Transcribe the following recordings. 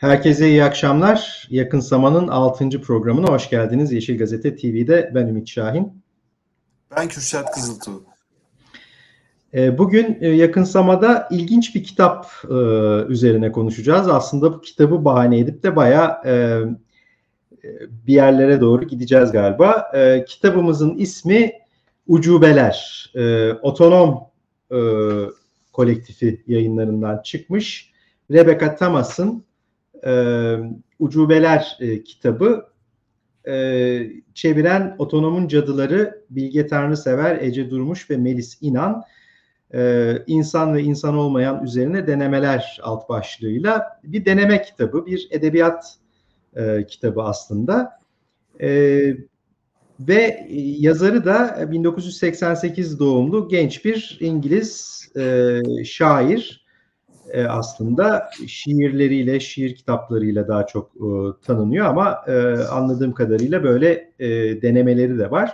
Herkese iyi akşamlar. Yakınsama'nın 6. programına hoş geldiniz. Yeşil Gazete TV'de ben Ümit Şahin. Ben Kürşad Kızıltuğ. Bugün Yakınsama'da ilginç bir kitap üzerine konuşacağız. Aslında bu kitabı bahane edip de bayağı bir yerlere doğru gideceğiz galiba. Kitabımızın ismi Ucubeler. Otonom kolektifi yayınlarından çıkmış. Rebecca Tamas'ın Ucubeler kitabı. Çeviren Otonom'un cadıları Bilge Tanrısever, Ece Durmuş ve Melis İnan. İnsan ve insan olmayan üzerine denemeler alt başlığıyla bir deneme kitabı, bir edebiyat kitabı aslında. Ve yazarı da 1988 doğumlu genç bir İngiliz şair. Aslında şiirleriyle, şiir kitaplarıyla daha çok tanınıyor ama anladığım kadarıyla böyle denemeleri de var.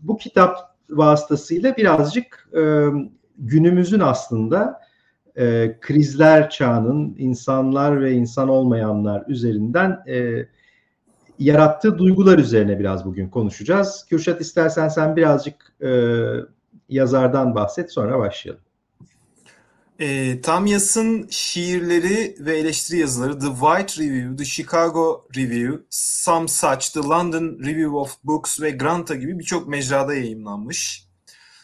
Bu kitap vasıtasıyla birazcık günümüzün aslında krizler çağının insanlar ve insan olmayanlar üzerinden yarattığı duygular üzerine biraz bugün konuşacağız. Kürşat, istersen sen birazcık yazardan bahset, sonra başlayalım. Tamas'ın şiirleri ve eleştiri yazıları The White Review, The Chicago Review, Some Such, The London Review of Books ve Granta gibi birçok mecrada yayımlanmış.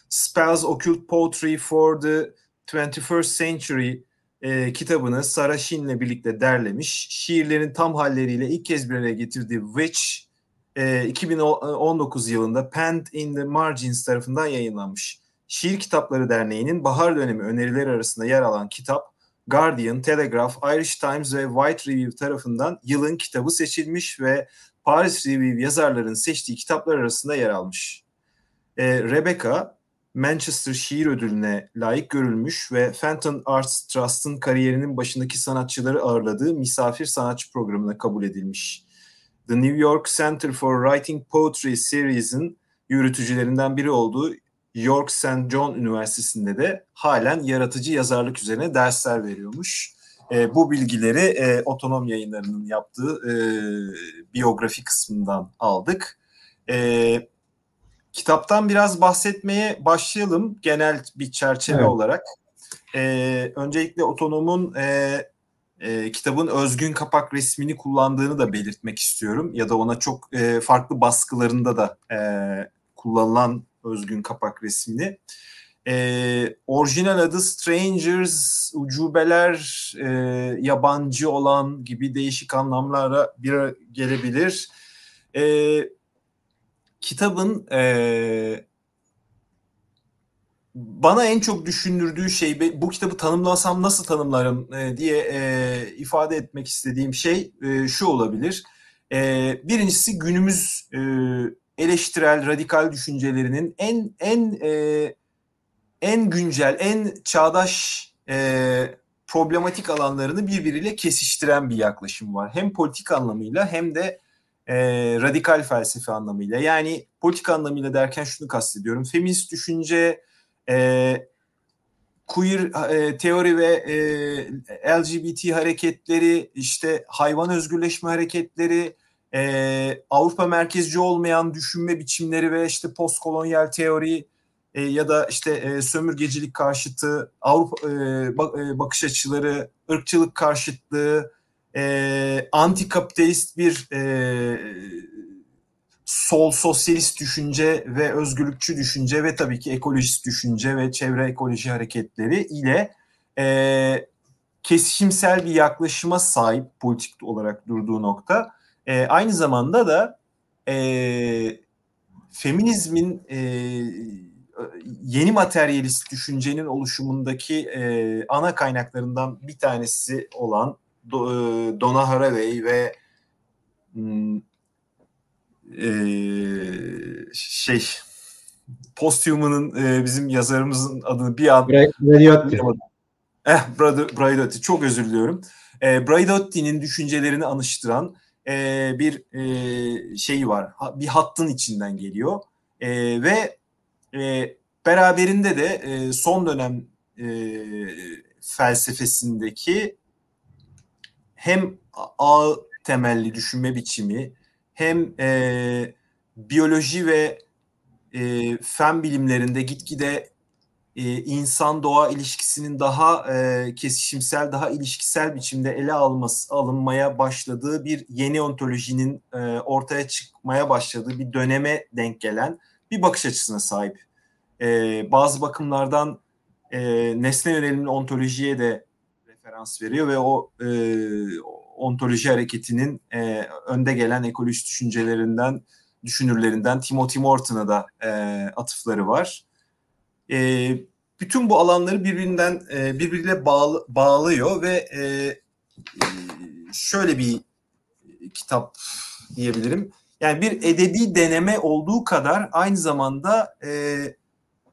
Spells Occult Poetry for the 21st Century kitabını Sara Shin'le birlikte derlemiş. Şiirlerin tam halleriyle ilk kez bir araya getirdiği Witch 2019 yılında Penned in the Margins tarafından yayınlanmış. Şiir Kitapları Derneği'nin bahar dönemi önerileri arasında yer alan kitap, Guardian, Telegraph, Irish Times ve White Review tarafından yılın kitabı seçilmiş ve Paris Review yazarların seçtiği kitaplar arasında yer almış. Rebecca, Manchester Şiir Ödülü'ne layık görülmüş ve Fenton Arts Trust'ın kariyerinin başındaki sanatçıları ağırladığı misafir sanatçı programına kabul edilmiş. The New York Center for Writing Poetry Series'in yürütücülerinden biri olduğu York St. John Üniversitesi'nde de halen yaratıcı yazarlık üzerine dersler veriyormuş. Bu bilgileri Otonom yayınlarının yaptığı biyografi kısmından aldık. Kitaptan biraz bahsetmeye başlayalım genel bir çerçeve olarak. Öncelikle Otonom'un kitabın özgün kapak resmini kullandığını da belirtmek istiyorum. Ya da ona çok farklı baskılarında da kullanılan özgün kapak resmini. Orijinal adı Strangers, ucubeler, yabancı olan gibi değişik anlamlara bir gelebilir. Kitabın bana en çok düşündürdüğü şey, bu kitabı tanımlasam nasıl tanımlarım diye ifade etmek istediğim şey şu olabilir. Birincisi günümüz eleştirel, radikal düşüncelerinin en güncel, en çağdaş problematik alanlarını birbiriyle kesiştiren bir yaklaşım var. Hem politik anlamıyla hem de radikal felsefe anlamıyla. Yani politik anlamıyla derken şunu kastediyorum. Feminist düşünce, queer teori ve LGBT hareketleri, işte hayvan özgürleşme hareketleri, Avrupa merkezci olmayan düşünme biçimleri ve işte postkolonyal teori ya da işte sömürgecilik karşıtı, Avrupa bakış açıları, ırkçılık karşıtlığı, antikapitalist bir sol sosyalist düşünce ve özgürlükçü düşünce ve tabii ki ekolojist düşünce ve çevre ekoloji hareketleri ile kesişimsel bir yaklaşıma sahip politik olarak durduğu nokta. Aynı zamanda da feminizmin yeni materyalist düşüncenin oluşumundaki ana kaynaklarından bir tanesi olan Donna Haraway ve Posthuman'ın bizim yazarımızın adını bir an Braidotti, çok özür diliyorum. Braidotti'nin düşüncelerini anıştıran bir şey var, bir hattın içinden geliyor ve beraberinde de son dönem felsefesindeki hem ağ temelli düşünme biçimi, hem biyoloji ve fen bilimlerinde gitgide insan-doğa ilişkisinin daha kesişimsel, daha ilişkisel biçimde ele alınmaya başladığı bir yeni ontolojinin ortaya çıkmaya başladığı bir döneme denk gelen bir bakış açısına sahip. Bazı bakımlardan nesne yönelimli ontolojiye de referans veriyor ve o ontoloji hareketinin önde gelen ekolojik düşünürlerinden Timothy Morton'a da atıfları var. Bütün bu alanları birbiriyle bağlıyor ve şöyle bir kitap diyebilirim. Yani bir edebi deneme olduğu kadar aynı zamanda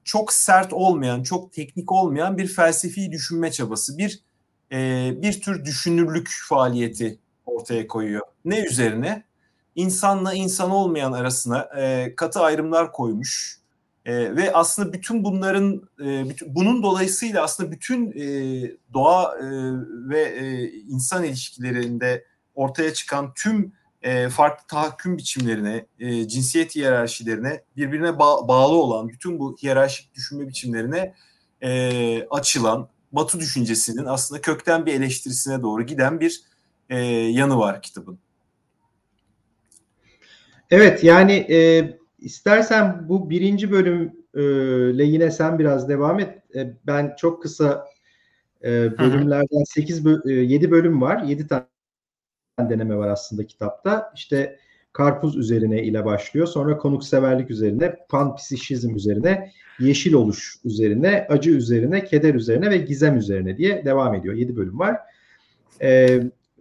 çok sert olmayan, çok teknik olmayan bir felsefi düşünme çabası, bir tür düşünürlük faaliyeti ortaya koyuyor. Ne üzerine? İnsanla insan olmayan arasına katı ayrımlar koymuş. Ve aslında bütün bunların, bunun dolayısıyla aslında bütün doğa ve insan ilişkilerinde ortaya çıkan tüm farklı tahakküm biçimlerine, cinsiyet hiyerarşilerine, birbirine bağlı olan bütün bu hiyerarşik düşünme biçimlerine açılan Batı düşüncesinin aslında kökten bir eleştirisine doğru giden bir yanı var kitabın. Evet, yani... İstersen bu birinci bölümle yine sen biraz devam et. Ben çok kısa bölümlerden 7 bölüm var. 7 tane deneme var aslında kitapta. İşte karpuz üzerine ile başlıyor. Sonra konukseverlik üzerine, panpsişizm üzerine, yeşil oluş üzerine, acı üzerine, keder üzerine ve gizem üzerine diye devam ediyor. 7 bölüm var.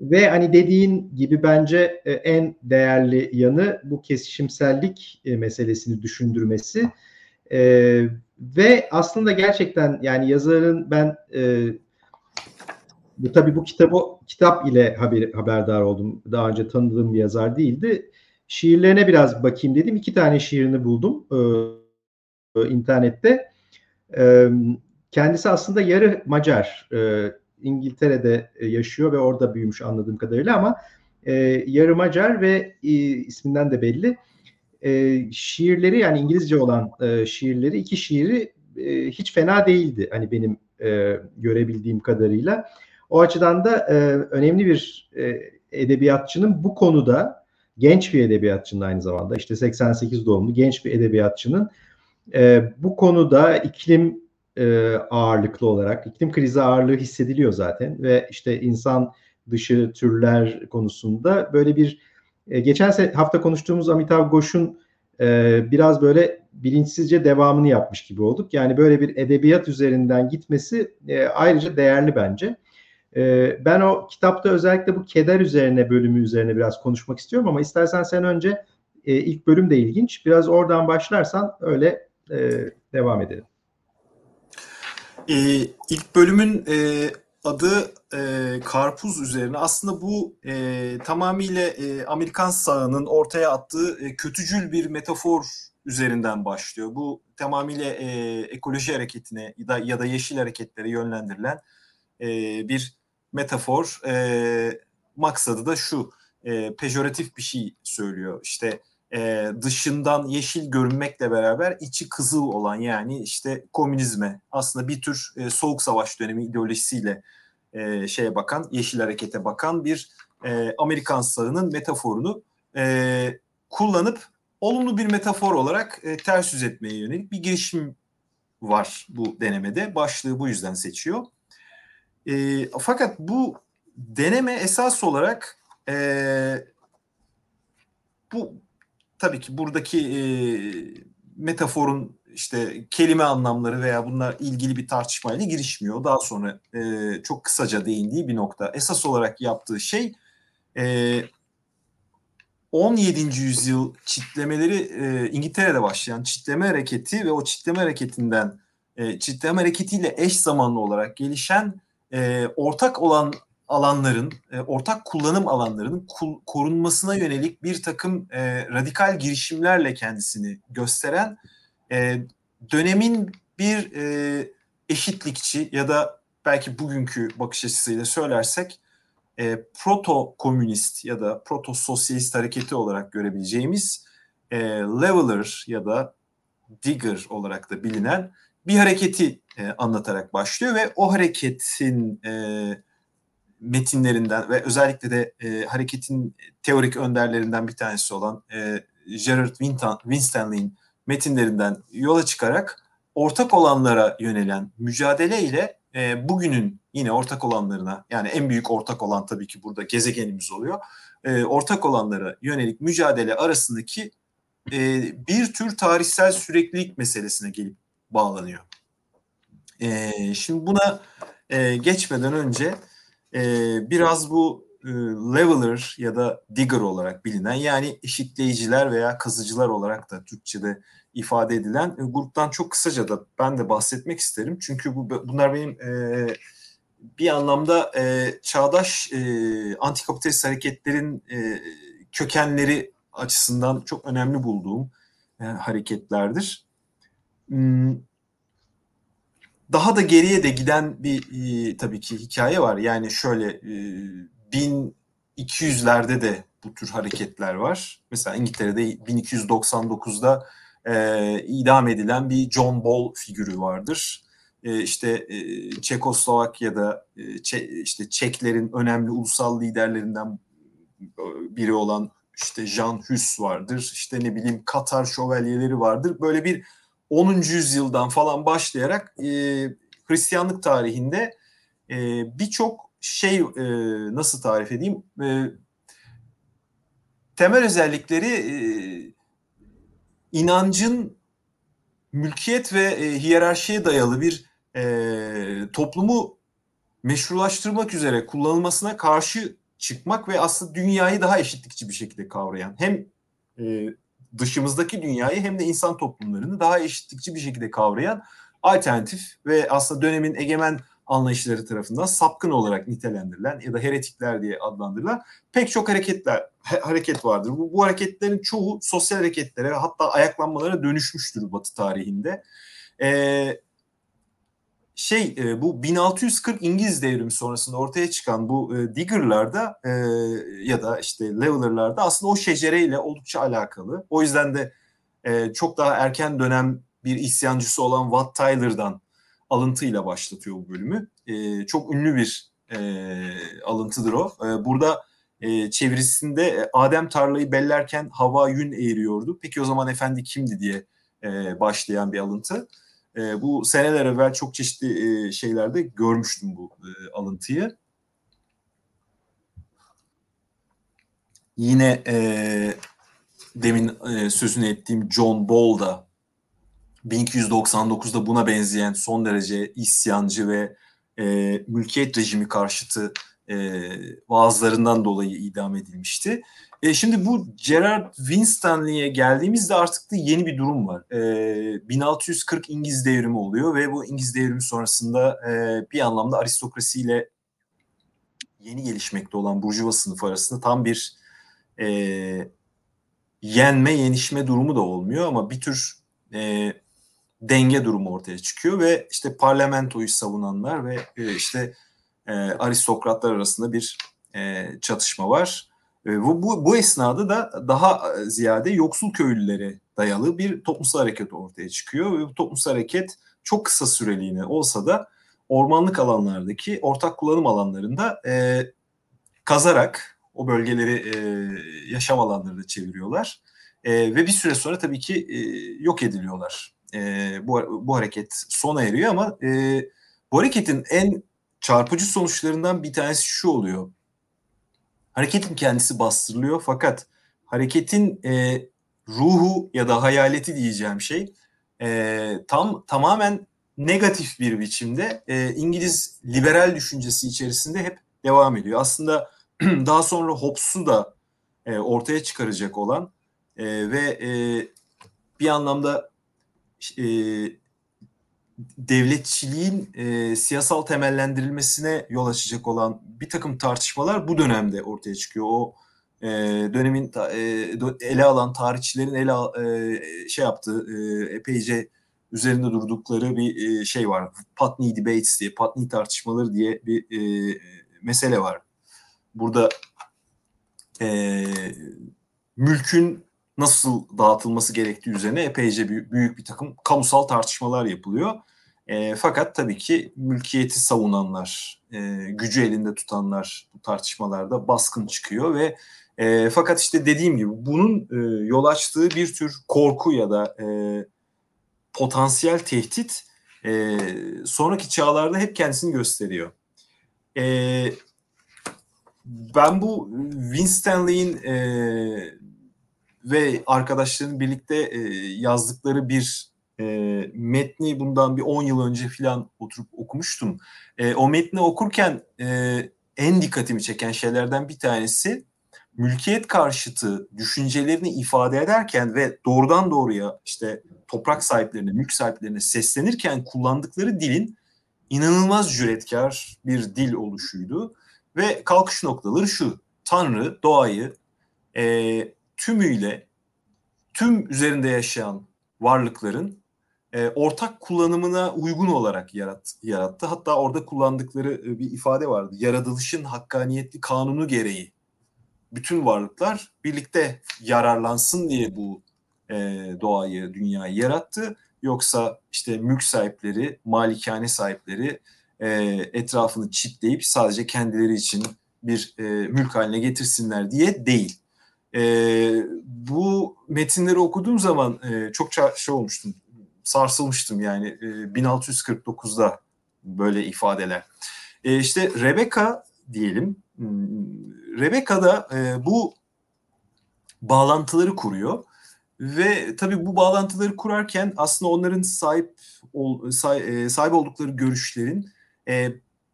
Ve hani dediğin gibi bence en değerli yanı bu kesişimsellik meselesini düşündürmesi. Ve aslında gerçekten yani yazarın ben tabii bu kitap ile haberdar oldum. Daha önce tanıdığım bir yazar değildi. Şiirlerine biraz bakayım dedim. 2 tane şiirini buldum internette. Kendisi aslında yarı Macar. İngiltere'de yaşıyor ve orada büyümüş anladığım kadarıyla ama yarı Macar ve isminden de belli. Şiirleri yani İngilizce olan şiirleri, 2 şiiri hiç fena değildi. Hani benim görebildiğim kadarıyla. O açıdan da önemli bir edebiyatçının bu konuda, genç bir edebiyatçının aynı zamanda işte 88 doğumlu genç bir edebiyatçının bu konuda iklim ağırlıklı olarak, iklim krizi ağırlığı hissediliyor zaten ve işte insan dışı türler konusunda böyle bir geçen hafta konuştuğumuz Amitav Ghosh'un biraz böyle bilinçsizce devamını yapmış gibi olduk. Yani böyle bir edebiyat üzerinden gitmesi ayrıca değerli bence. Ben o kitapta özellikle bu keder üzerine bölümü üzerine biraz konuşmak istiyorum ama istersen sen önce ilk bölüm de ilginç. Biraz oradan başlarsan öyle devam edelim. İlk bölümün adı Karpuz üzerine. Aslında bu tamamıyla Amerikan sağının ortaya attığı kötücül bir metafor üzerinden başlıyor. Bu tamamıyla ekoloji hareketine ya da yeşil hareketlere yönlendirilen bir metafor. Maksadı da şu, pejoratif bir şey söylüyor. İşte dışından yeşil görünmekle beraber içi kızıl olan yani işte komünizme aslında bir tür soğuk savaş dönemi ideolojisiyle yeşil harekete bakan bir Amerikan sağının metaforunu kullanıp olumlu bir metafor olarak ters yüz etmeye yönelik bir girişim var bu denemede. Başlığı bu yüzden seçiyor. Fakat bu deneme esas olarak bu tabii ki buradaki metaforun işte kelime anlamları veya bunlar ilgili bir tartışmayla girişmiyor. Daha sonra çok kısaca değindiği bir nokta. Esas olarak yaptığı şey 17. yüzyıl çitlemeleri, İngiltere'de başlayan çitleme hareketi ve o çitleme hareketiyle eş zamanlı olarak gelişen ortak olan alanların, ortak kullanım alanlarının korunmasına yönelik bir takım radikal girişimlerle kendisini gösteren dönemin bir eşitlikçi ya da belki bugünkü bakış açısıyla söylersek proto-komünist ya da proto-sosyalist hareketi olarak görebileceğimiz Leveler ya da Digger olarak da bilinen bir hareketi anlatarak başlıyor ve o hareketin metinlerinden ve özellikle de hareketin teorik önderlerinden bir tanesi olan Gerard Winstanley'in metinlerinden yola çıkarak ortak olanlara yönelen mücadele ile bugünün yine ortak olanlarına, yani en büyük ortak olan tabii ki burada gezegenimiz oluyor, ortak olanlara yönelik mücadele arasındaki bir tür tarihsel süreklilik meselesine gelip bağlanıyor. Şimdi buna geçmeden önce biraz bu Leveler ya da Digger olarak bilinen, yani eşitleyiciler veya kazıcılar olarak da Türkçe'de ifade edilen gruptan çok kısaca da ben de bahsetmek isterim. Çünkü bunlar benim bir anlamda çağdaş antikapitalist hareketlerin kökenleri açısından çok önemli bulduğum hareketlerdir. Daha da geriye de giden bir tabii ki hikaye var. Yani şöyle 1200'lerde de bu tür hareketler var. Mesela İngiltere'de 1299'da idam edilen bir John Ball figürü vardır. Çekoslovakya'da Çeklerin önemli ulusal liderlerinden biri olan Jean Hus vardır. Katar şövalyeleri vardır. Böyle bir 10. yüzyıldan falan başlayarak Hristiyanlık tarihinde birçok nasıl tarif edeyim, temel özellikleri inancın mülkiyet ve hiyerarşiye dayalı bir toplumu meşrulaştırmak üzere kullanılmasına karşı çıkmak ve aslında dünyayı daha eşitlikçi bir şekilde kavrayan, hem dışımızdaki dünyayı hem de insan toplumlarını daha eşitlikçi bir şekilde kavrayan alternatif ve aslında dönemin egemen anlayışları tarafından sapkın olarak nitelendirilen ya da heretikler diye adlandırılan pek çok hareket vardır. Bu hareketlerin çoğu sosyal hareketlere, hatta ayaklanmalara dönüşmüştür Batı tarihinde. Bu 1640 İngiliz devrimi sonrasında ortaya çıkan bu Digger'larda ya da Leveler'larda aslında o şecereyle oldukça alakalı. O yüzden de çok daha erken dönem bir isyancısı olan Wat Tyler'dan alıntıyla başlatıyor bu bölümü. Çok ünlü bir alıntıdır o. Burada çevirisinde Adem tarlayı bellerken hava yün eğiriyordu. Peki o zaman efendi kimdi diye başlayan bir alıntı. Bu seneler evvel çok çeşitli şeylerde görmüştüm bu alıntıyı. Yine demin sözünü ettiğim John Ball da 1299'da buna benzeyen son derece isyancı ve mülkiyet rejimi karşıtı vaazlarından dolayı idam edilmişti. Şimdi bu Gerard Winstanley'e geldiğimizde artık da yeni bir durum var. 1640 İngiliz devrimi oluyor ve bu İngiliz devrimi sonrasında bir anlamda aristokrasiyle yeni gelişmekte olan burjuva sınıfı arasında tam bir yenme yenişme durumu da olmuyor ama bir tür denge durumu ortaya çıkıyor ve parlamentoyu savunanlar ve aristokratlar arasında bir çatışma var. Bu esnada da daha ziyade yoksul köylülere dayalı bir toplumsal hareket ortaya çıkıyor. Ve bu toplumsal hareket çok kısa süreliğine olsa da ormanlık alanlardaki ortak kullanım alanlarında kazarak o bölgeleri yaşam alanlarına çeviriyorlar. Ve bir süre sonra tabii ki yok ediliyorlar. Bu hareket sona eriyor ama bu hareketin en çarpıcı sonuçlarından bir tanesi şu oluyor. Hareketin kendisi bastırılıyor fakat hareketin ruhu ya da hayaleti diyeceğim şey tamamen negatif bir biçimde İngiliz liberal düşüncesi içerisinde hep devam ediyor. Aslında daha sonra Hobbes'u da ortaya çıkaracak olan ve bir anlamda devletçiliğin siyasal temellendirilmesine yol açacak olan bir takım tartışmalar bu dönemde ortaya çıkıyor. O dönemin ele alan tarihçilerin yaptığı epeyce üzerinde durdukları bir şey var. Putney Debates diye, Putney tartışmaları diye bir mesele var. burada mülkün nasıl dağıtılması gerektiği üzerine epeyce büyük bir takım kamusal tartışmalar yapılıyor. Fakat tabii ki mülkiyeti savunanlar, gücü elinde tutanlar bu tartışmalarda baskın çıkıyor ve fakat işte dediğim gibi bunun yol açtığı bir tür korku ya da potansiyel tehdit sonraki çağlarda hep kendisini gösteriyor. Ben bu Winstanley'in ve arkadaşlarının birlikte yazdıkları bir metni bundan bir 10 yıl önce falan oturup okumuştum. O metni okurken en dikkatimi çeken şeylerden bir tanesi mülkiyet karşıtı düşüncelerini ifade ederken ve doğrudan doğruya işte toprak sahiplerine, mülk sahiplerine seslenirken kullandıkları dilin inanılmaz cüretkar bir dil oluşuydu. Ve kalkış noktaları şu: Tanrı doğayı tümüyle tüm üzerinde yaşayan varlıkların ortak kullanımına uygun olarak yarattı. Hatta orada kullandıkları bir ifade vardı. Yaratılışın hakkaniyetli kanunu gereği bütün varlıklar birlikte yararlansın diye bu doğayı, dünyayı yarattı. Yoksa işte mülk sahipleri, malikane sahipleri etrafını çitleyip sadece kendileri için bir mülk haline getirsinler diye değil. Bu metinleri okuduğum zaman çok olmuştum, sarsılmıştım yani 1649'da böyle ifadeler. İşte Rebecca diyelim, Rebecca da bu bağlantıları kuruyor ve tabii bu bağlantıları kurarken aslında onların sahip oldukları görüşlerin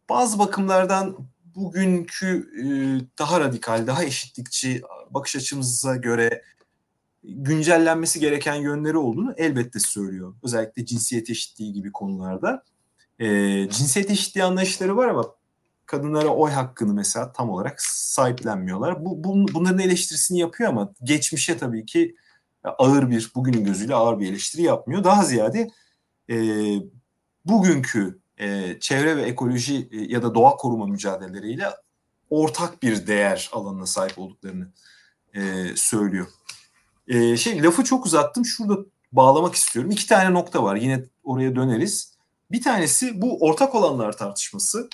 bazı bakımlardan bugünkü daha radikal, daha eşitlikçi bakış açımıza göre güncellenmesi gereken yönleri olduğunu elbette söylüyor. Özellikle cinsiyet eşitliği gibi konularda. Cinsiyet eşitliği anlayışları var ama kadınlara oy hakkını mesela tam olarak sahiplenmiyorlar. Bunların eleştirisini yapıyor ama geçmişe tabii ki bugünün gözüyle ağır bir eleştiri yapmıyor. Daha ziyade bugünkü çevre ve ekoloji ya da doğa koruma mücadeleleriyle ortak bir değer alanına sahip olduklarını söylüyor. Lafı çok uzattım. Şurada bağlamak istiyorum. 2 tane nokta var. Yine oraya döneriz. Bir tanesi bu ortak olanlar tartışması.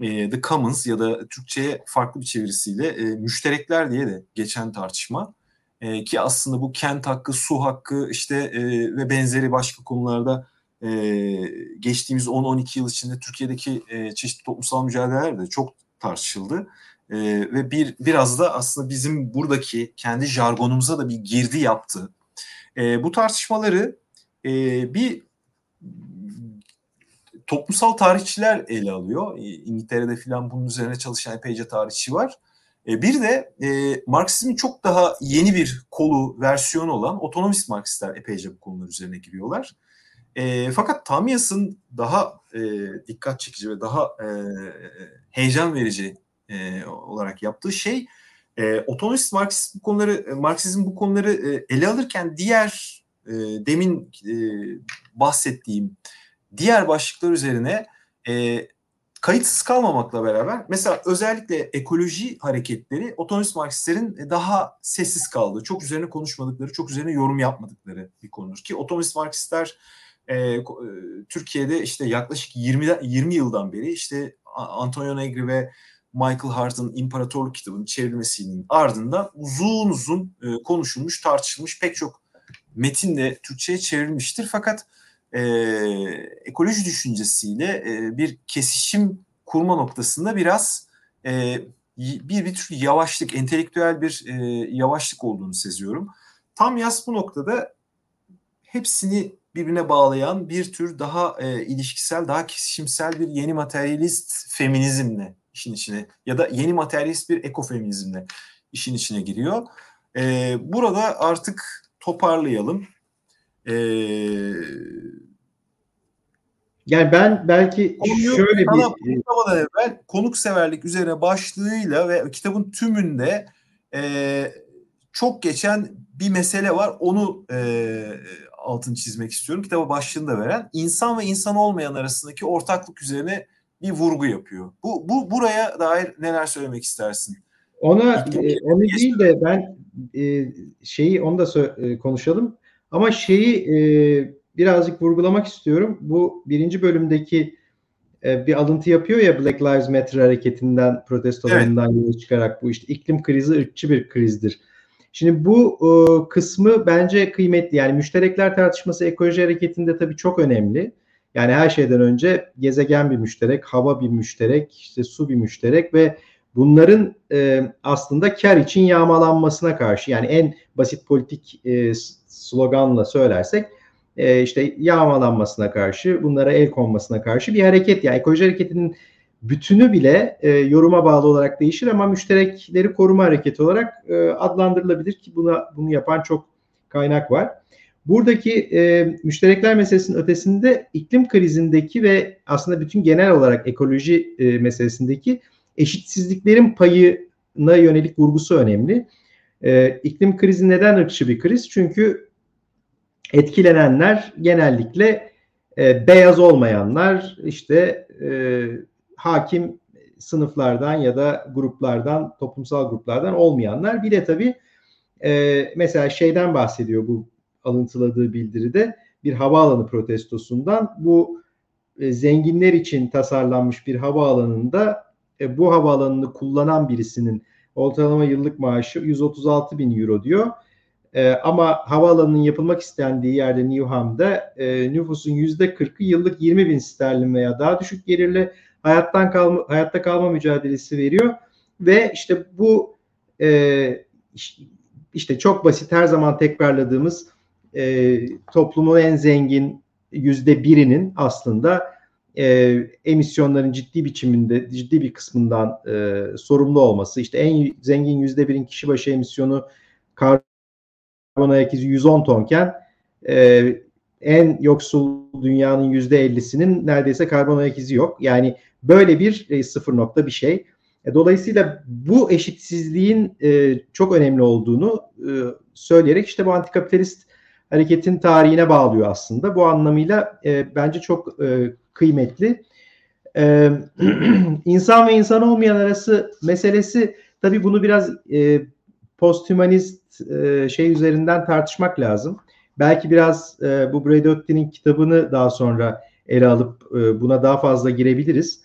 The Commons ya da Türkçe'ye farklı bir çevirisiyle müşterekler diye de geçen tartışma. Ki aslında bu kent hakkı, su hakkı işte ve benzeri başka konularda geçtiğimiz 10-12 yıl içinde Türkiye'deki çeşitli toplumsal mücadeleler de çok tartışıldı. Ve biraz da aslında bizim buradaki kendi jargonumuza da bir girdi yaptı. Bu tartışmaları bir toplumsal tarihçiler ele alıyor. İngiltere'de filan bunun üzerine çalışan epeyce tarihçi var. Bir de Marksizmin çok daha yeni bir kolu, versiyon olan otonomist Marksistler epeyce bu konular üzerine giriyorlar. Fakat Tamias'ın daha dikkat çekici ve daha heyecan verici olarak yaptığı şey otonomist Marksizm bu konuları ele alırken diğer demin bahsettiğim diğer başlıklar üzerine kayıtsız kalmamakla beraber mesela özellikle ekoloji hareketleri otonomist Marksistlerin daha sessiz kaldığı, çok üzerine konuşmadıkları, çok üzerine yorum yapmadıkları bir konudur ki otonomist Marksistler Türkiye'de işte yaklaşık 20 yıldan beri işte Antonio Negri ve Michael Hart'ın İmparatorluk kitabının çevrilmesinin ardından uzun konuşulmuş, tartışılmış pek çok metin de Türkçe'ye çevrilmiştir. Fakat ekoloji düşüncesiyle bir kesişim kurma noktasında biraz bir tür yavaşlık, entelektüel bir yavaşlık olduğunu seziyorum. Tamias bu noktada hepsini birbirine bağlayan bir tür daha ilişkisel, daha kesişimsel bir yeni materyalist feminizmle işin içine ya da yeni materyalist bir ekofeminizmle işin içine giriyor. Burada artık toparlayalım. Yani ben belki şöyle bir evvel konukseverlik üzerine başlığıyla ve kitabın tümünde çok geçen bir mesele var. Onu altını çizmek istiyorum. Kitaba başlığını da veren insan ve insan olmayan arasındaki ortaklık üzerine bir vurgu yapıyor. Bu buraya dair neler söylemek istersin? Onu değil de ben onu da konuşalım. Ama birazcık vurgulamak istiyorum. Bu birinci bölümdeki bir alıntı yapıyor ya, Black Lives Matter hareketinden, protestolarından yola çıkarak bu işte iklim krizi ırkçı bir krizdir. Şimdi bu kısmı bence kıymetli. Yani müşterekler tartışması ekoloji hareketinde tabii çok önemli. Yani her şeyden önce gezegen bir müşterek, hava bir müşterek, işte su bir müşterek ve bunların aslında kar için yağmalanmasına karşı, yani en basit politik sloganla söylersek işte yağmalanmasına karşı, bunlara el konmasına karşı bir hareket. Yani ekoloji hareketinin bütünü bile yoruma bağlı olarak değişir ama müşterekleri koruma hareketi olarak adlandırılabilir ki bunu yapan çok kaynak var. Buradaki müşterekler meselesinin ötesinde iklim krizindeki ve aslında bütün genel olarak ekoloji meselesindeki eşitsizliklerin payına yönelik vurgusu önemli. İklim krizi neden ırkçı bir kriz? Çünkü etkilenenler genellikle beyaz olmayanlar, işte hakim sınıflardan ya da gruplardan, toplumsal gruplardan olmayanlar. Bir de tabii mesela şeyden bahsediyor bu alıntıladığı bildiride, bir havaalanı protestosundan. Bu zenginler için tasarlanmış bir havaalanında bu havaalanını kullanan birisinin ortalama yıllık maaşı 136.000 euro diyor. Ama havaalanının yapılmak istendiği yerde Newham'da nüfusun %40'ı yıllık 20.000 sterlin veya daha düşük gelirle hayatta kalma mücadelesi veriyor. Ve işte bu işte çok basit, her zaman tekrarladığımız toplumun en zengin %1'inin aslında emisyonların ciddi bir kısmından sorumlu olması. İşte en zengin %1'in kişi başı emisyonu karbon ayak izi 110 tonken en yoksul dünyanın %50'sinin neredeyse karbon ayak izi yok. Yani böyle bir sıfır nokta bir şey. Dolayısıyla bu eşitsizliğin çok önemli olduğunu söyleyerek işte bu antikapitalist hareketin tarihine bağlıyor aslında. Bu anlamıyla bence çok kıymetli. İnsan ve insan olmayan arası meselesi, tabii bunu biraz posthümanist üzerinden tartışmak lazım. Belki biraz bu Bredotti'nin kitabını daha sonra ele alıp buna daha fazla girebiliriz.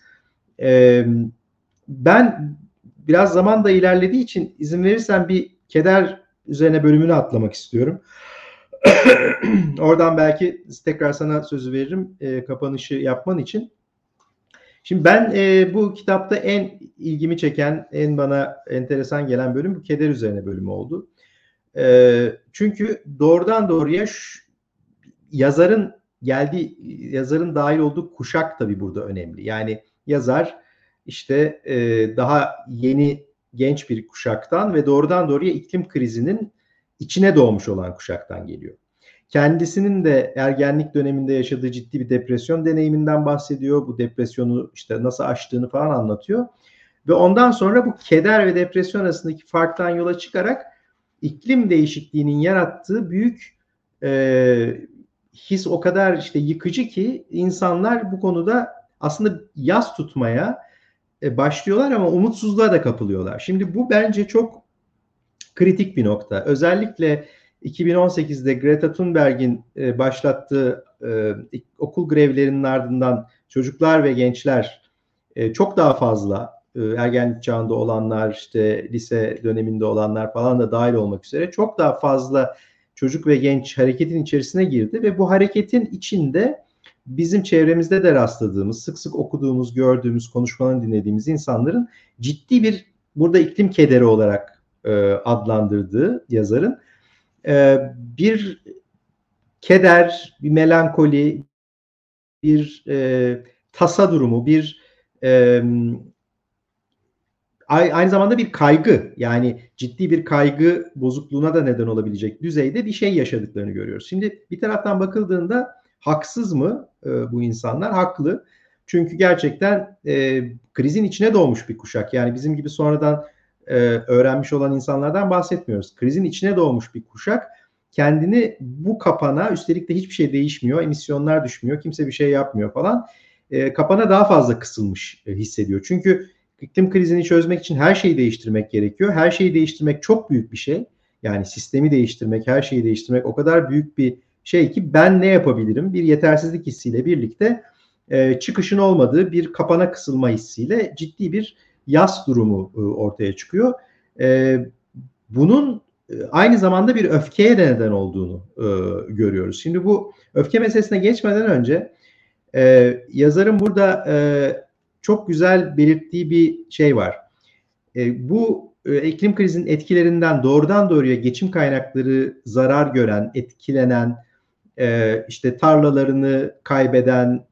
Ben biraz zaman da ilerlediği için izin verirsen bir keder üzerine bölümünü atlamak istiyorum. Oradan belki tekrar sana sözü veririm kapanışı yapman için. Şimdi ben bu kitapta en ilgimi çeken, en bana enteresan gelen bölüm bu keder üzerine bölümü oldu. Çünkü doğrudan doğruya yazarın dahil olduğu kuşak tabii burada önemli. Yani yazar işte daha yeni, genç bir kuşaktan ve doğrudan doğruya iklim krizinin içine doğmuş olan kuşaktan geliyor. Kendisinin de ergenlik döneminde yaşadığı ciddi bir depresyon deneyiminden bahsediyor. Bu depresyonu işte nasıl aştığını falan anlatıyor. Ve ondan sonra bu keder ve depresyon arasındaki farktan yola çıkarak iklim değişikliğinin yarattığı büyük his o kadar işte yıkıcı ki insanlar bu konuda aslında yas tutmaya başlıyorlar ama umutsuzluğa da kapılıyorlar. Şimdi bu bence çok kritik bir nokta. Özellikle 2018'de Greta Thunberg'in başlattığı okul grevlerinin ardından çocuklar ve gençler çok daha fazla ergenlik çağında olanlar, işte lise döneminde olanlar falan da dahil olmak üzere çok daha fazla çocuk ve genç hareketin içerisine girdi ve bu hareketin içinde bizim çevremizde de rastladığımız, sık sık okuduğumuz, gördüğümüz, konuşmalarını dinlediğimiz insanların ciddi bir burada iklim kederi olarak adlandırdığı yazarın bir keder, bir melankoli, bir tasa durumu, bir aynı zamanda bir kaygı, yani ciddi bir kaygı bozukluğuna da neden olabilecek düzeyde bir şey yaşadıklarını görüyoruz. Şimdi bir taraftan bakıldığında haksız mı bu insanlar? Haklı. Çünkü gerçekten krizin içine doğmuş bir kuşak. Yani bizim gibi sonradan öğrenmiş olan insanlardan bahsetmiyoruz. Krizin içine doğmuş bir kuşak kendini bu kapana, üstelik de hiçbir şey değişmiyor, emisyonlar düşmüyor, kimse bir şey yapmıyor falan. kapana daha fazla kısılmış hissediyor. Çünkü iklim krizini çözmek için her şeyi değiştirmek gerekiyor. Her şeyi değiştirmek çok büyük bir şey. Yani sistemi değiştirmek, her şeyi değiştirmek o kadar büyük bir şey ki ben ne yapabilirim? Bir yetersizlik hissiyle birlikte çıkışın olmadığı bir kapana kısılma hissiyle ciddi bir yas durumu ortaya çıkıyor. Bunun aynı zamanda bir öfkeye de neden olduğunu görüyoruz. Şimdi bu öfke meselesine geçmeden önce yazarın burada çok güzel belirttiği bir şey var. Bu iklim krizinin etkilerinden doğrudan doğruya geçim kaynakları zarar gören, etkilenen, işte tarlalarını kaybeden,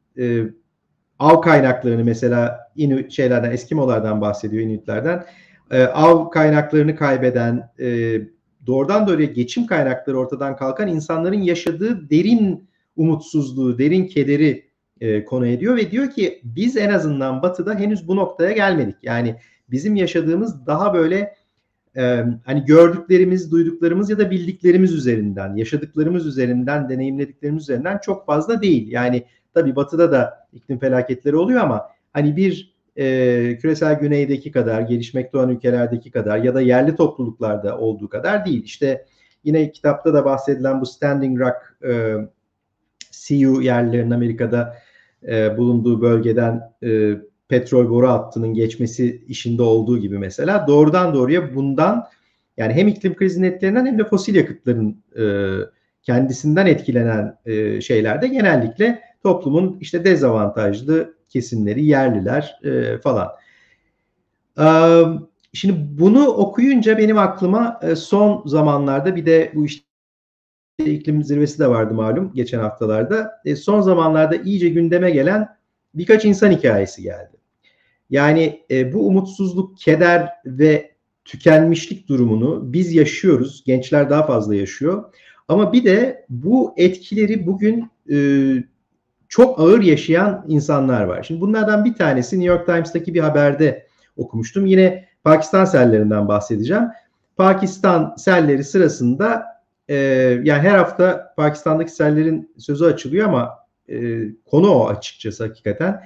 av kaynaklarını mesela Eskimolardan bahsediyor, Inuitlerden. Av kaynaklarını kaybeden, doğrudan doğruya geçim kaynakları ortadan kalkan insanların yaşadığı derin umutsuzluğu, derin kederi konu ediyor ve diyor ki biz en azından Batı'da henüz bu noktaya gelmedik. Yani bizim yaşadığımız daha böyle hani gördüklerimiz, duyduklarımız ya da bildiklerimiz üzerinden, yaşadıklarımız üzerinden, deneyimlediklerimiz üzerinden çok fazla değil. Yani tabii Batı'da da iklim felaketleri oluyor ama hani bir küresel güneydeki kadar, gelişmekte olan ülkelerdeki kadar ya da yerli topluluklarda olduğu kadar değil. İşte yine kitapta da bahsedilen bu Standing Rock Sioux yerlerinin Amerika'da bulunduğu bölgeden petrol boru hattının geçmesi işinde olduğu gibi mesela doğrudan doğruya bundan, yani hem iklim krizinin etkilerinden hem de fosil yakıtların kendisinden etkilenen şeylerde genellikle toplumun işte dezavantajlı kesimleri, yerliler falan. Şimdi bunu okuyunca benim aklıma son zamanlarda bir de bu işte iklim zirvesi de vardı malum geçen haftalarda. Son zamanlarda iyice gündeme gelen birkaç insan hikayesi geldi. Yani bu umutsuzluk, keder ve tükenmişlik durumunu biz yaşıyoruz. Gençler daha fazla yaşıyor. Ama bir de bu etkileri bugün çok ağır yaşayan insanlar var. Şimdi bunlardan bir tanesi New York Times'taki bir haberde okumuştum. Yine Pakistan sellerinden bahsedeceğim. Pakistan selleri sırasında yani her hafta Pakistan'daki sellerin sözü açılıyor ama konu o açıkçası hakikaten.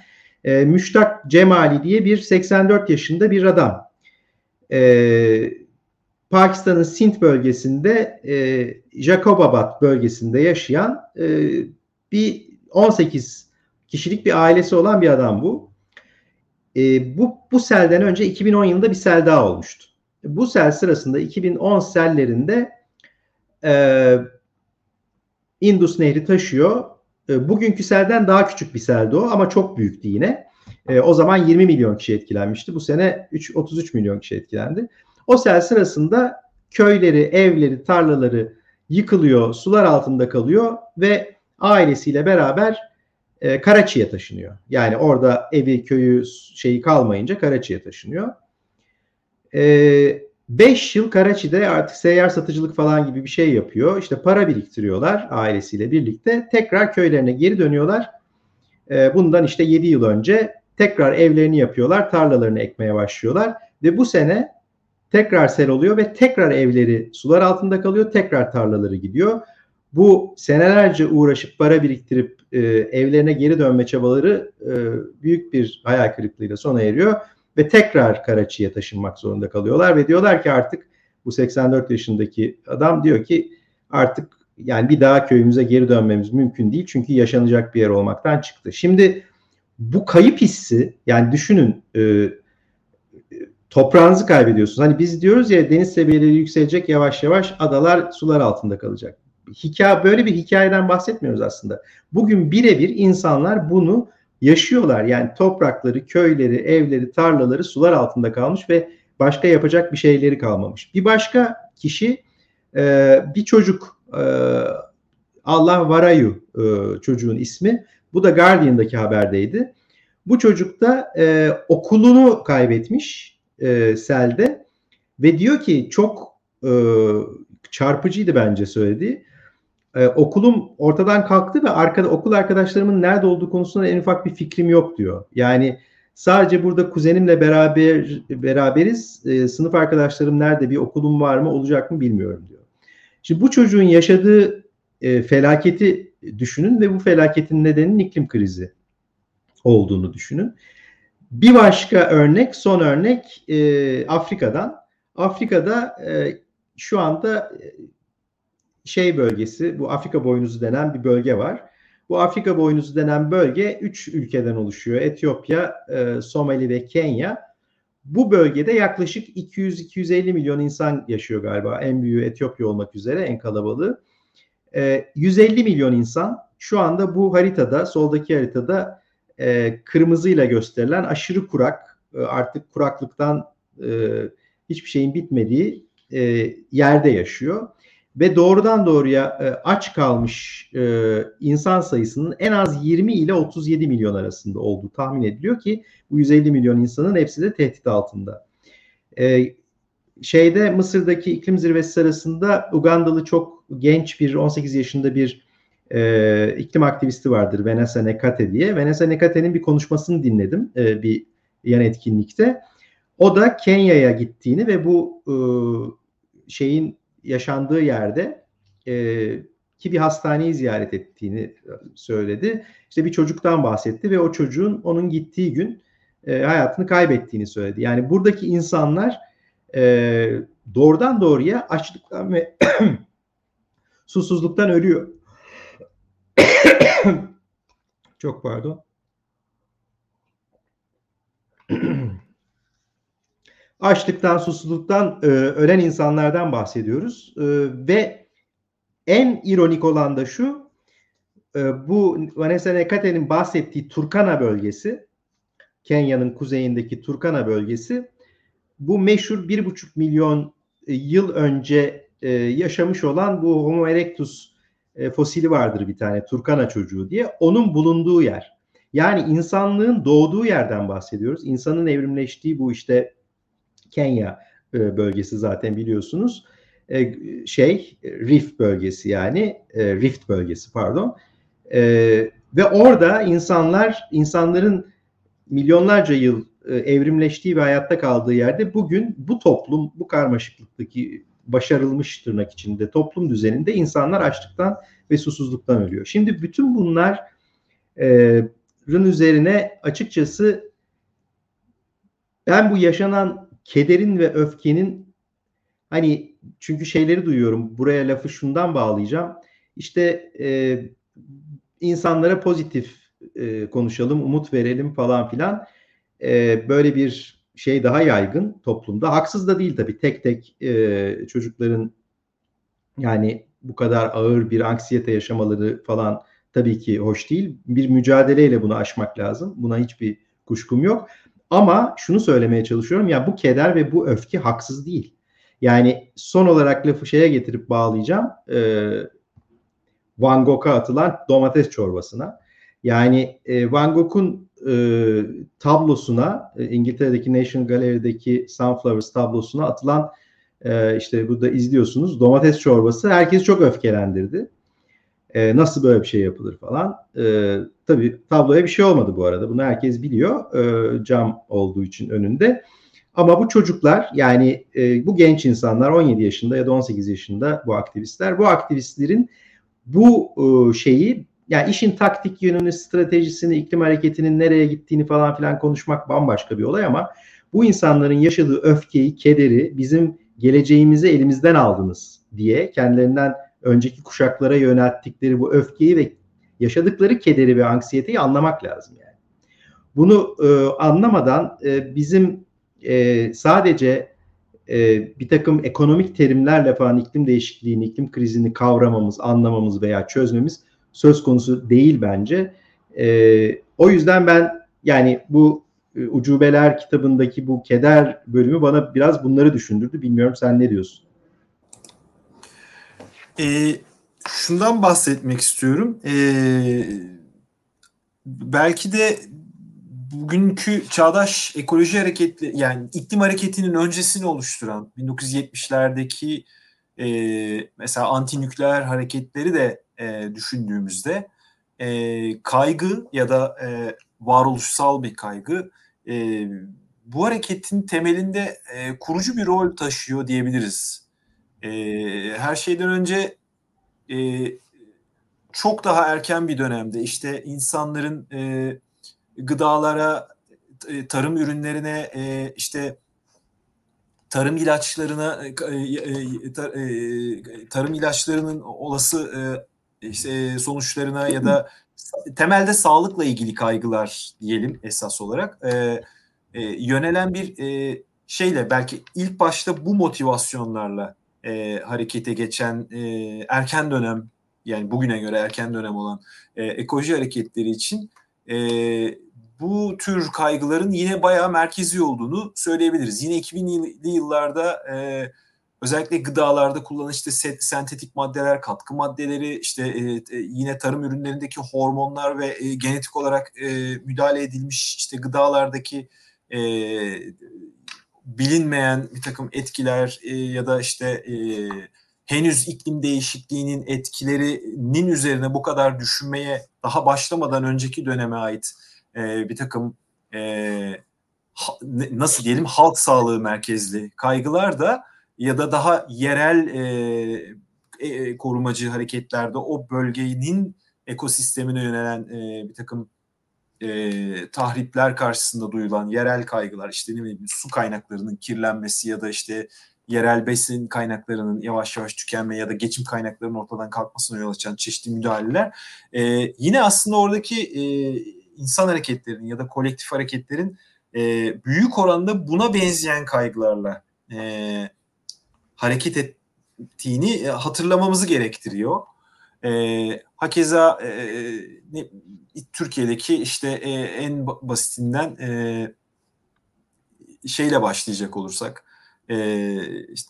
Müştak Cemali diye bir 84 yaşında bir adam. Pakistan'ın Sindh bölgesinde Jacobabad bölgesinde yaşayan bir 18 kişilik bir ailesi olan bir adam bu. Bu selden önce 2010 yılında bir sel daha olmuştu. Bu sel sırasında 2010 sellerinde Indus Nehri taşıyor. Bugünkü selden daha küçük bir seldi o ama çok büyüktü yine. O zaman 20 milyon kişi etkilenmişti. Bu sene 33 milyon kişi etkilendi. O sel sırasında köyleri, evleri, tarlaları yıkılıyor, sular altında kalıyor ve ailesiyle beraber Karaçi'ye taşınıyor. Yani orada evi, köyü, şeyi kalmayınca Karaçi'ye taşınıyor. 5 yıl Karaçi'de artık seyyar satıcılık falan gibi bir şey yapıyor. İşte para biriktiriyorlar ailesiyle birlikte. Tekrar köylerine geri dönüyorlar. Bundan işte 7 yıl önce tekrar evlerini yapıyorlar. Tarlalarını ekmeye başlıyorlar. Ve bu sene tekrar sel oluyor ve tekrar evleri sular altında kalıyor. Tekrar tarlaları gidiyor. Bu senelerce uğraşıp para biriktirip evlerine geri dönme çabaları büyük bir hayal kırıklığıyla sona eriyor. Ve tekrar Karaçi'ye taşınmak zorunda kalıyorlar ve diyorlar ki artık bu 84 yaşındaki adam diyor ki artık yani bir daha köyümüze geri dönmemiz mümkün değil. Çünkü yaşanacak bir yer olmaktan çıktı. Şimdi bu kayıp hissi, yani düşünün toprağınızı kaybediyorsunuz. Hani biz diyoruz ya deniz seviyeleri yükselecek, yavaş yavaş adalar sular altında kalacak. Böyle bir hikayeden bahsetmiyoruz aslında. Bugün birebir insanlar bunu yaşıyorlar. Yani toprakları, köyleri, evleri, tarlaları sular altında kalmış ve başka yapacak bir şeyleri kalmamış. Bir başka kişi bir çocuk, Allah Varayu çocuğun ismi. Bu da Guardian'daki haberdeydi. Bu çocuk da okulunu kaybetmiş selde ve diyor ki çok çarpıcıydı bence söylediği. Okulum ortadan kalktı ve okul arkadaşlarımın nerede olduğu konusunda en ufak bir fikrim yok diyor. Yani sadece burada kuzenimle beraberiz. Sınıf arkadaşlarım nerede, bir okulum var mı, olacak mı bilmiyorum diyor. Şimdi bu çocuğun yaşadığı felaketi düşünün ve bu felaketin nedeninin iklim krizi olduğunu düşünün. Bir başka örnek, son örnek Afrika'dan. Afrika'da şu anda şey bölgesi, bu Afrika boynuzu denen bir bölge var. Bu Afrika boynuzu denen bölge 3 ülkeden oluşuyor. Etiyopya, Somali ve Kenya. Bu bölgede yaklaşık 200-250 milyon insan yaşıyor galiba. En büyüğü Etiyopya olmak üzere, en kalabalığı. 150 milyon insan şu anda bu haritada, soldaki haritada kırmızıyla gösterilen aşırı kurak, artık kuraklıktan hiçbir şeyin bitmediği yerde yaşıyor. Ve doğrudan doğruya aç kalmış insan sayısının en az 20 ile 37 milyon arasında olduğu tahmin ediliyor ki bu 150 milyon insanın hepsi de tehdit altında. Mısır'daki iklim zirvesi sırasında Ugandalı çok genç bir 18 yaşında bir iklim aktivisti vardır, Vanessa Nekate diye. Vanessa Nekate'nin bir konuşmasını dinledim bir yan etkinlikte. O da Kenya'ya gittiğini ve bu şeyin yaşandığı yerde ki bir hastaneyi ziyaret ettiğini söyledi. İşte bir çocuktan bahsetti ve o çocuğun onun gittiği gün hayatını kaybettiğini söyledi. Yani buradaki insanlar doğrudan doğruya açlıktan ve susuzluktan ölüyor. Çok pardon. Açlıktan, susuzluktan ölen insanlardan bahsediyoruz. Ve en ironik olan da şu, bu Vanessa Nekate'nin bahsettiği Turkana bölgesi, Kenya'nın kuzeyindeki Turkana bölgesi, bu meşhur 1,5 milyon yıl önce yaşamış olan bu Homo erectus fosili vardır bir tane, Turkana çocuğu diye, onun bulunduğu yer. Yani insanlığın doğduğu yerden bahsediyoruz. İnsanın evrimleştiği bu işte Kenya bölgesi zaten biliyorsunuz. Rift bölgesi yani. Rift bölgesi pardon. Ve orada insanların milyonlarca yıl evrimleştiği ve hayatta kaldığı yerde bugün bu toplum, bu karmaşıklıktaki başarılmış tırnak içinde toplum düzeninde insanlar açlıktan ve susuzluktan ölüyor. Şimdi bütün bunların üzerine açıkçası ben bu yaşanan kederin ve öfkenin hani çünkü şeyleri duyuyorum. Buraya lafı şundan bağlayacağım. İşte insanlara pozitif konuşalım, umut verelim falan filan. Böyle bir şey daha yaygın toplumda. Haksız da değil tabii. Tek çocukların yani bu kadar ağır bir anksiyete yaşamaları falan tabii ki hoş değil. Bir mücadeleyle bunu aşmak lazım. Buna hiçbir kuşkum yok. Ama şunu söylemeye çalışıyorum ya bu keder ve bu öfke haksız değil. Yani son olarak lafı şeye getirip bağlayacağım. Van Gogh'a atılan domates çorbasına. Yani Van Gogh'un tablosuna, İngiltere'deki National Gallery'deki Sunflowers tablosuna atılan işte burada izliyorsunuz domates çorbası herkesi çok öfkelendirdi. Nasıl böyle bir şey yapılır falan. Tabii tabloya bir şey olmadı bu arada. Bunu herkes biliyor. Cam olduğu için önünde. Ama bu çocuklar yani bu genç insanlar 17 yaşında ya da 18 yaşında bu aktivistlerin bu şeyi yani işin taktik yönünü, stratejisini, iklim hareketinin nereye gittiğini falan filan konuşmak bambaşka bir olay ama bu insanların yaşadığı öfkeyi, kederi bizim geleceğimizi elimizden aldınız diye kendilerinden önceki kuşaklara yönelttikleri bu öfkeyi ve yaşadıkları kederi ve anksiyeteyi anlamak lazım yani. Bunu anlamadan bizim sadece bir takım ekonomik terimlerle falan iklim değişikliğini, iklim krizini kavramamız, anlamamız veya çözmemiz söz konusu değil bence. O yüzden ben yani bu Ucubeler kitabındaki bu keder bölümü bana biraz bunları düşündürdü. Bilmiyorum sen ne diyorsun? Şundan bahsetmek istiyorum. Belki de bugünkü çağdaş ekoloji hareketleri, yani iklim hareketinin öncesini oluşturan 1970'lerdeki mesela antinükleer hareketleri de düşündüğümüzde kaygı ya da varoluşsal bir kaygı bu hareketin temelinde kurucu bir rol taşıyor diyebiliriz. Her şeyden önce çok daha erken bir dönemde işte insanların gıdalara, tarım ürünlerine, işte tarım ilaçlarına, tarım ilaçlarının olası sonuçlarına ya da temelde sağlıkla ilgili kaygılar diyelim esas olarak yönelen bir şeyle, belki ilk başta bu motivasyonlarla harekete geçen erken dönem, yani bugüne göre erken dönem olan ekoloji hareketleri için bu tür kaygıların yine bayağı merkezi olduğunu söyleyebiliriz. Yine 2000'li yıllarda özellikle gıdalarda kullanılan işte sentetik maddeler, katkı maddeleri, işte yine tarım ürünlerindeki hormonlar ve genetik olarak müdahale edilmiş işte gıdalardaki bilinmeyen bir takım etkiler ya da işte henüz iklim değişikliğinin etkilerinin üzerine bu kadar düşünmeye daha başlamadan önceki döneme ait bir takım nasıl diyelim halk sağlığı merkezli kaygılar da ya da daha yerel korumacı hareketlerde o bölgenin ekosistemine yönelen bir takım tahripler karşısında duyulan yerel kaygılar, işte ne bileyim su kaynaklarının kirlenmesi ya da işte yerel besin kaynaklarının yavaş yavaş tükenme ya da geçim kaynaklarının ortadan kalkmasına yol açan çeşitli müdahaleler yine aslında oradaki insan hareketlerinin ya da kolektif hareketlerin büyük oranda buna benzeyen kaygılarla hareket ettiğini hatırlamamızı gerektiriyor. Hakeza Türkiye'deki işte en basitinden şeyle başlayacak olursak, işte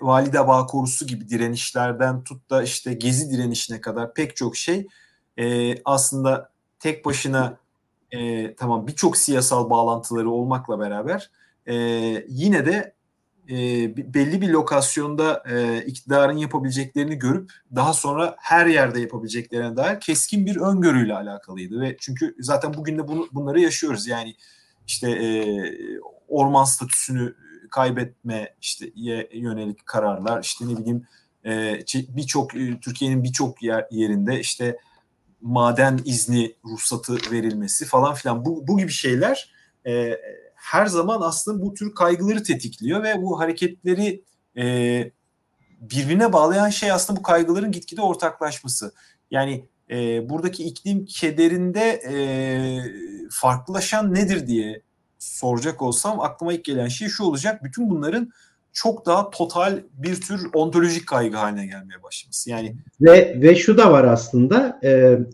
valide bağ korusu gibi direnişlerden tut da işte gezi direnişine kadar pek çok şey aslında tek başına tamam birçok siyasal bağlantıları olmakla beraber yine de belli bir lokasyonda iktidarın yapabileceklerini görüp daha sonra her yerde yapabileceklerine dair keskin bir öngörüyle alakalıydı. Ve çünkü zaten bugün de bunları yaşıyoruz. Yani işte orman statüsünü kaybetme işte yönelik kararlar, işte ne bileyim Türkiye'nin birçok yerinde işte maden izni ruhsatı verilmesi falan filan, bu gibi şeyler her zaman aslında bu tür kaygıları tetikliyor ve bu hareketleri birbirine bağlayan şey aslında bu kaygıların gitgide ortaklaşması. Yani buradaki iklim kederinde farklılaşan nedir diye soracak olsam aklıma ilk gelen şey şu olacak: bütün bunların çok daha total bir tür ontolojik kaygı haline gelmeye başlaması. Yani ve şu da var aslında,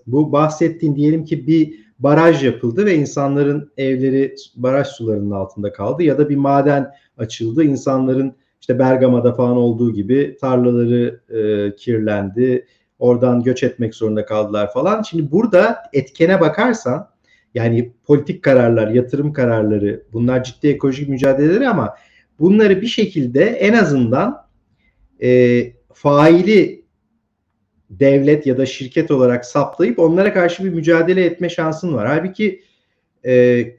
bu bahsettiğin, diyelim ki bir baraj yapıldı ve insanların evleri baraj sularının altında kaldı ya da bir maden açıldı, insanların işte Bergama'da falan olduğu gibi tarlaları kirlendi, oradan göç etmek zorunda kaldılar falan. Şimdi burada etkene bakarsan, yani politik kararlar, yatırım kararları, bunlar ciddi ekolojik mücadeleleri ama bunları bir şekilde en azından faili devlet ya da şirket olarak saptayıp onlara karşı bir mücadele etme şansın var. Halbuki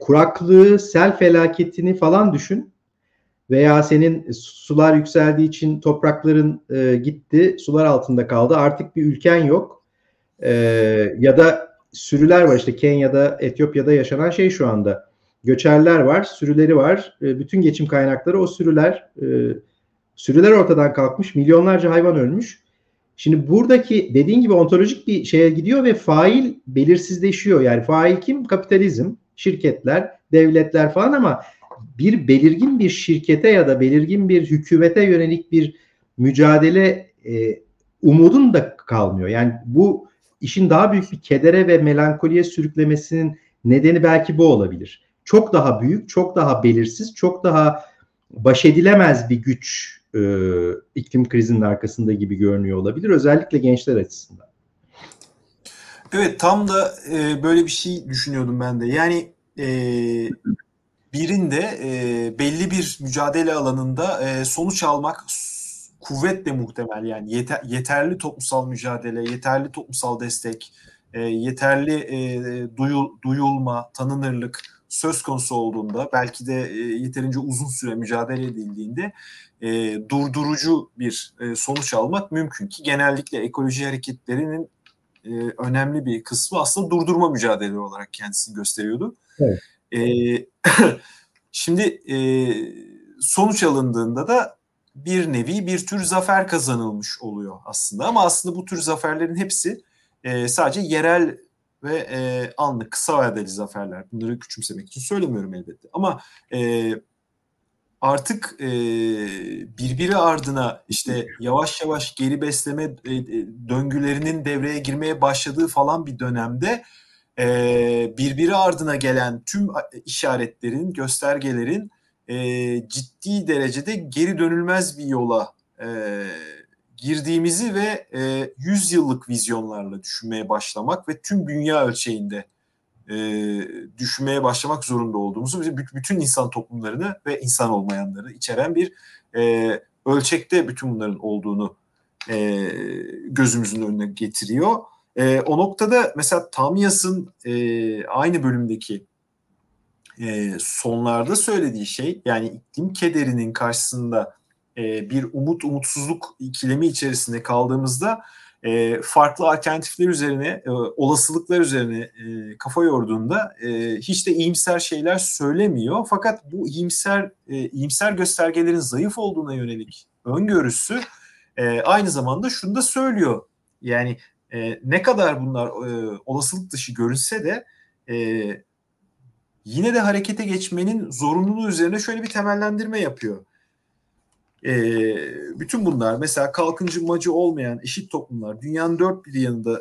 kuraklığı, sel felaketini falan düşün veya senin sular yükseldiği için toprakların gitti, sular altında kaldı, artık bir ülken yok ya da sürüler var. İşte Kenya'da, Etiyopya'da yaşanan şey şu anda. Göçerler var, sürüleri var. Bütün geçim kaynakları o sürüler. Sürüler ortadan kalkmış, milyonlarca hayvan ölmüş. Şimdi buradaki dediğin gibi ontolojik bir şeye gidiyor ve fail belirsizleşiyor. Yani fail kim? Kapitalizm, şirketler, devletler falan, ama bir belirgin bir şirkete ya da belirgin bir hükümete yönelik bir mücadele umudun da kalmıyor. Yani bu işin daha büyük bir kedere ve melankoliye sürüklemesinin nedeni belki bu olabilir. Çok daha büyük, çok daha belirsiz, çok daha baş edilemez bir güç iklim krizinin arkasında gibi görünüyor olabilir, özellikle gençler açısından. Evet, tam da böyle bir şey düşünüyordum ben de. Yani birinde belli bir mücadele alanında sonuç almak kuvvetle muhtemel. Yani yeterli toplumsal mücadele, yeterli toplumsal destek, yeterli duyulma, tanınırlık söz konusu olduğunda, belki de yeterince uzun süre mücadele edildiğinde durdurucu bir sonuç almak mümkün ki genellikle ekoloji hareketlerinin önemli bir kısmı aslında durdurma mücadeleleri olarak kendisini gösteriyordu. Evet. Şimdi sonuç alındığında da bir nevi bir tür zafer kazanılmış oluyor aslında. Ama aslında bu tür zaferlerin hepsi sadece yerel ve anlık, kısa vadeli zaferler. Bunları küçümsemek için söylemiyorum elbette. Ama artık birbiri ardına işte yavaş yavaş geri besleme döngülerinin devreye girmeye başladığı falan bir dönemde birbiri ardına gelen tüm işaretlerin, göstergelerin ciddi derecede geri dönülmez bir yola girdiğimizi ve 100 yıllık vizyonlarla düşünmeye başlamak ve tüm dünya ölçeğinde düşünmeye başlamak zorunda olduğumuzu, bütün insan toplumlarını ve insan olmayanları içeren bir ölçekte bütün bunların olduğunu gözümüzün önüne getiriyor. O noktada mesela Tamias'ın aynı bölümdeki sonlarda söylediği şey, yani iklim kederinin karşısında bir umutsuzluk ikilemi içerisinde kaldığımızda farklı alternatifler üzerine, olasılıklar üzerine kafa yorduğunda hiç de iyimser şeyler söylemiyor. Fakat bu iyimser göstergelerin zayıf olduğuna yönelik öngörüsü aynı zamanda şunu da söylüyor. Yani ne kadar bunlar olasılık dışı görünse de yine de harekete geçmenin zorunluluğu üzerine şöyle bir temellendirme yapıyor. Bütün bunlar mesela kalkınmacı olmayan eşit toplumlar dünyanın dört bir yanında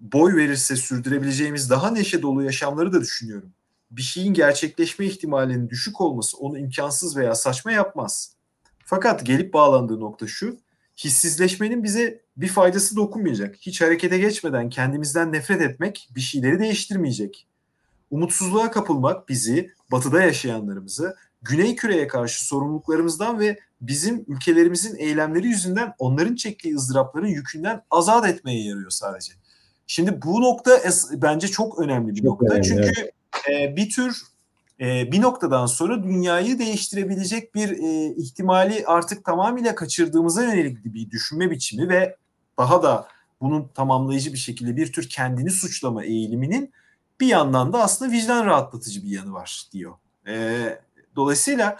boy verirse sürdürebileceğimiz daha neşe dolu yaşamları da düşünüyorum. Bir şeyin gerçekleşme ihtimalinin düşük olması onu imkansız veya saçma yapmaz. Fakat gelip bağlandığı nokta şu: hissizleşmenin bize bir faydası dokunmayacak. Hiç harekete geçmeden kendimizden nefret etmek bir şeyleri değiştirmeyecek. Umutsuzluğa kapılmak bizi, batıda yaşayanlarımızı, Güney Küre'ye karşı sorumluluklarımızdan ve bizim ülkelerimizin eylemleri yüzünden onların çektiği ızdırapların yükünden azat etmeye yarıyor sadece. Şimdi bu nokta bence çok önemli bir nokta. Önemli, çünkü evet. Bir noktadan sonra dünyayı değiştirebilecek bir ihtimali artık tamamıyla kaçırdığımıza yönelik bir düşünme biçimi ve daha da bunun tamamlayıcı bir şekilde bir tür kendini suçlama eğiliminin bir yandan da aslında vicdan rahatlatıcı bir yanı var diyor. Dolayısıyla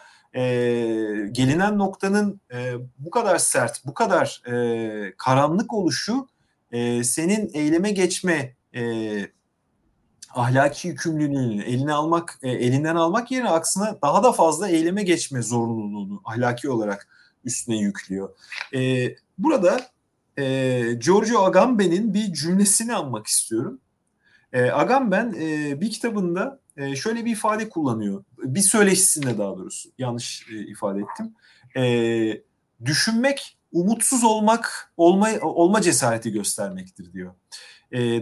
gelinen noktanın bu kadar sert, bu kadar karanlık oluşu senin eyleme geçme ahlaki yükümlülüğünü elinden almak yerine aksine daha da fazla eyleme geçme zorunluluğunu ahlaki olarak üstüne yüklüyor. Burada Giorgio Agamben'in bir cümlesini anmak istiyorum. Agamben bir kitabında şöyle bir ifade kullanıyor. Bir söyleşisinde, daha doğrusu yanlış ifade ettim. Düşünmek, umutsuz olma cesareti göstermektir diyor.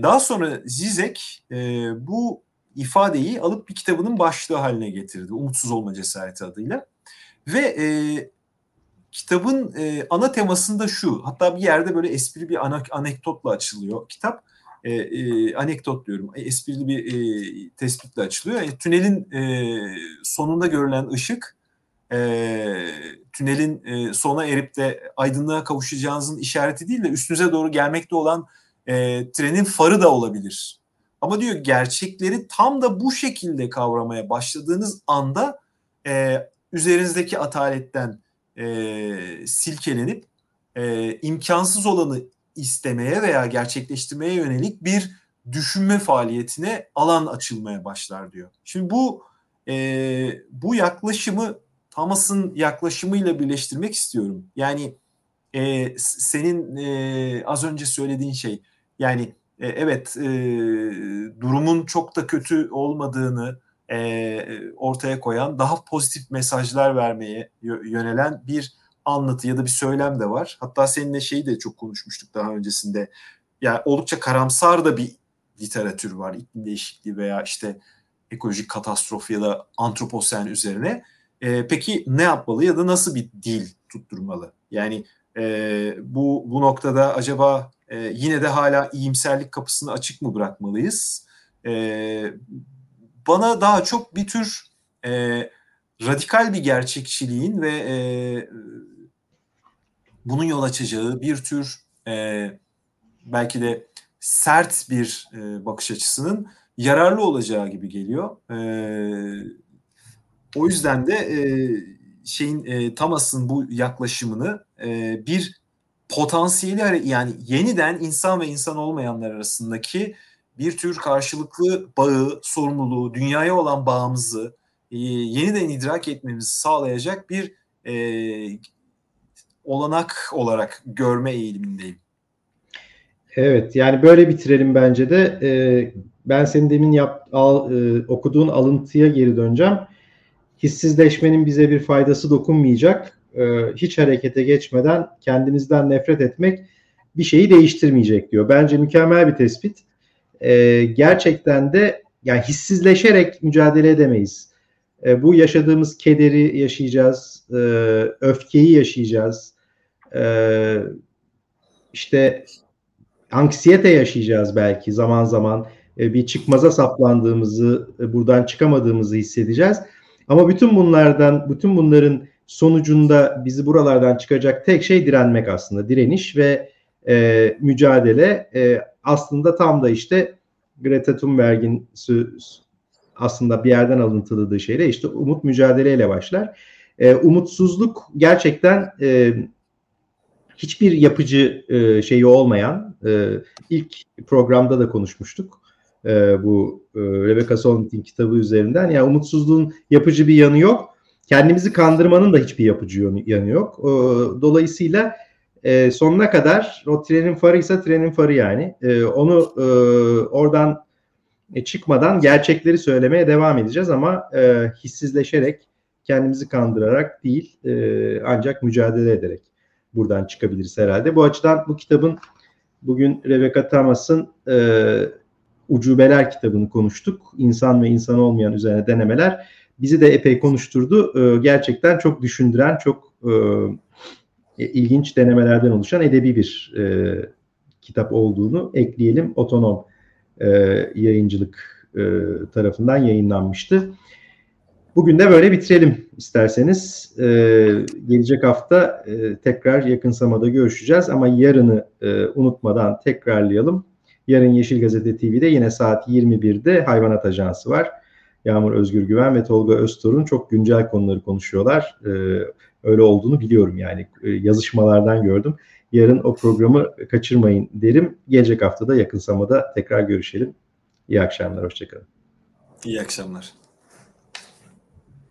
Daha sonra Zizek bu ifadeyi alıp bir kitabının başlığı haline getirdi. Umutsuz olma cesareti adıyla. Ve kitabın ana temasında şu. Hatta bir yerde böyle espri bir anekdotla açılıyor kitap. Anekdot diyorum, esprili bir tespitle açılıyor. Tünelin sonunda görülen ışık, tünelin sona erip de aydınlığa kavuşacağınızın işareti değil de üstünüze doğru gelmekte olan trenin farı da olabilir. Ama diyor, gerçekleri tam da bu şekilde kavramaya başladığınız anda üzerinizdeki ataletten silkelenip imkansız olanı istemeye veya gerçekleştirmeye yönelik bir düşünme faaliyetine alan açılmaya başlar diyor. Şimdi bu yaklaşımı Tamas'ın yaklaşımıyla birleştirmek istiyorum. Yani senin az önce söylediğin şey, yani evet durumun çok da kötü olmadığını ortaya koyan, daha pozitif mesajlar vermeye yönelen bir anlatı ya da bir söylem de var. Hatta seninle şeyi de çok konuşmuştuk daha öncesinde. Yani oldukça karamsar da bir literatür var. İklim değişikliği veya işte ekolojik katastrof ya da antroposen üzerine. Peki ne yapmalı ya da nasıl bir dil tutturmalı? Yani bu noktada acaba yine de hala iyimserlik kapısını açık mı bırakmalıyız? Bana daha çok bir tür radikal bir gerçekçiliğin ve bunun yol açacağı bir tür belki de sert bir bakış açısının yararlı olacağı gibi geliyor. O yüzden de Tamas'ın bu yaklaşımını bir potansiyeli, yani yeniden insan ve insan olmayanlar arasındaki bir tür karşılıklı bağı, sorumluluğu, dünyaya olan bağımızı yeniden idrak etmemizi sağlayacak bir olanak olarak görme eğilimindeyim. Evet, yani böyle bitirelim bence de. Ben senin demin okuduğun alıntıya geri döneceğim. Hissizleşmenin bize bir faydası dokunmayacak. Hiç harekete geçmeden kendimizden nefret etmek bir şeyi değiştirmeyecek diyor. Bence mükemmel bir tespit. Gerçekten de yani hissizleşerek mücadele edemeyiz. Bu yaşadığımız kederi yaşayacağız, öfkeyi yaşayacağız, işte anksiyete yaşayacağız belki zaman zaman, bir çıkmaza saplandığımızı, buradan çıkamadığımızı hissedeceğiz. Ama bütün bunların sonucunda bizi buralardan çıkacak tek şey direnmek aslında. Direniş ve mücadele aslında tam da işte Greta Thunberg'in aslında bir yerden alıntıladığı şeyle işte umut mücadeleyle başlar. Umutsuzluk gerçekten hiçbir yapıcı şeyi olmayan, ilk programda da konuşmuştuk bu Rebecca Solnit'in kitabı üzerinden. Yani umutsuzluğun yapıcı bir yanı yok. Kendimizi kandırmanın da hiçbir yapıcı yanı yok. Dolayısıyla sonuna kadar o trenin farıysa trenin farı yani. Onu oradan çıkmadan gerçekleri söylemeye devam edeceğiz ama hissizleşerek, kendimizi kandırarak değil, ancak mücadele ederek buradan çıkabiliriz herhalde. Bu açıdan bu kitabın, bugün Rebecca Tamas'ın Ucubeler kitabını konuştuk. İnsan ve insan olmayan üzerine denemeler bizi de epey konuşturdu. Gerçekten çok düşündüren, çok ilginç denemelerden oluşan edebi bir kitap olduğunu ekleyelim. Otonom yayıncılık tarafından yayınlanmıştı. Bugün de böyle bitirelim isterseniz. Gelecek hafta tekrar Yakınsama'da görüşeceğiz ama yarını unutmadan tekrarlayalım. Yarın Yeşil Gazete TV'de yine saat 21'de Hayvanat Ajansı var. Yağmur Özgür Güven ve Tolga Öztorun çok güncel konuları konuşuyorlar. Öyle olduğunu biliyorum yani, yazışmalardan gördüm. Yarın o programı kaçırmayın derim. Gelecek haftada Yakınsama'da tekrar görüşelim. İyi akşamlar, hoşçakalın. İyi akşamlar.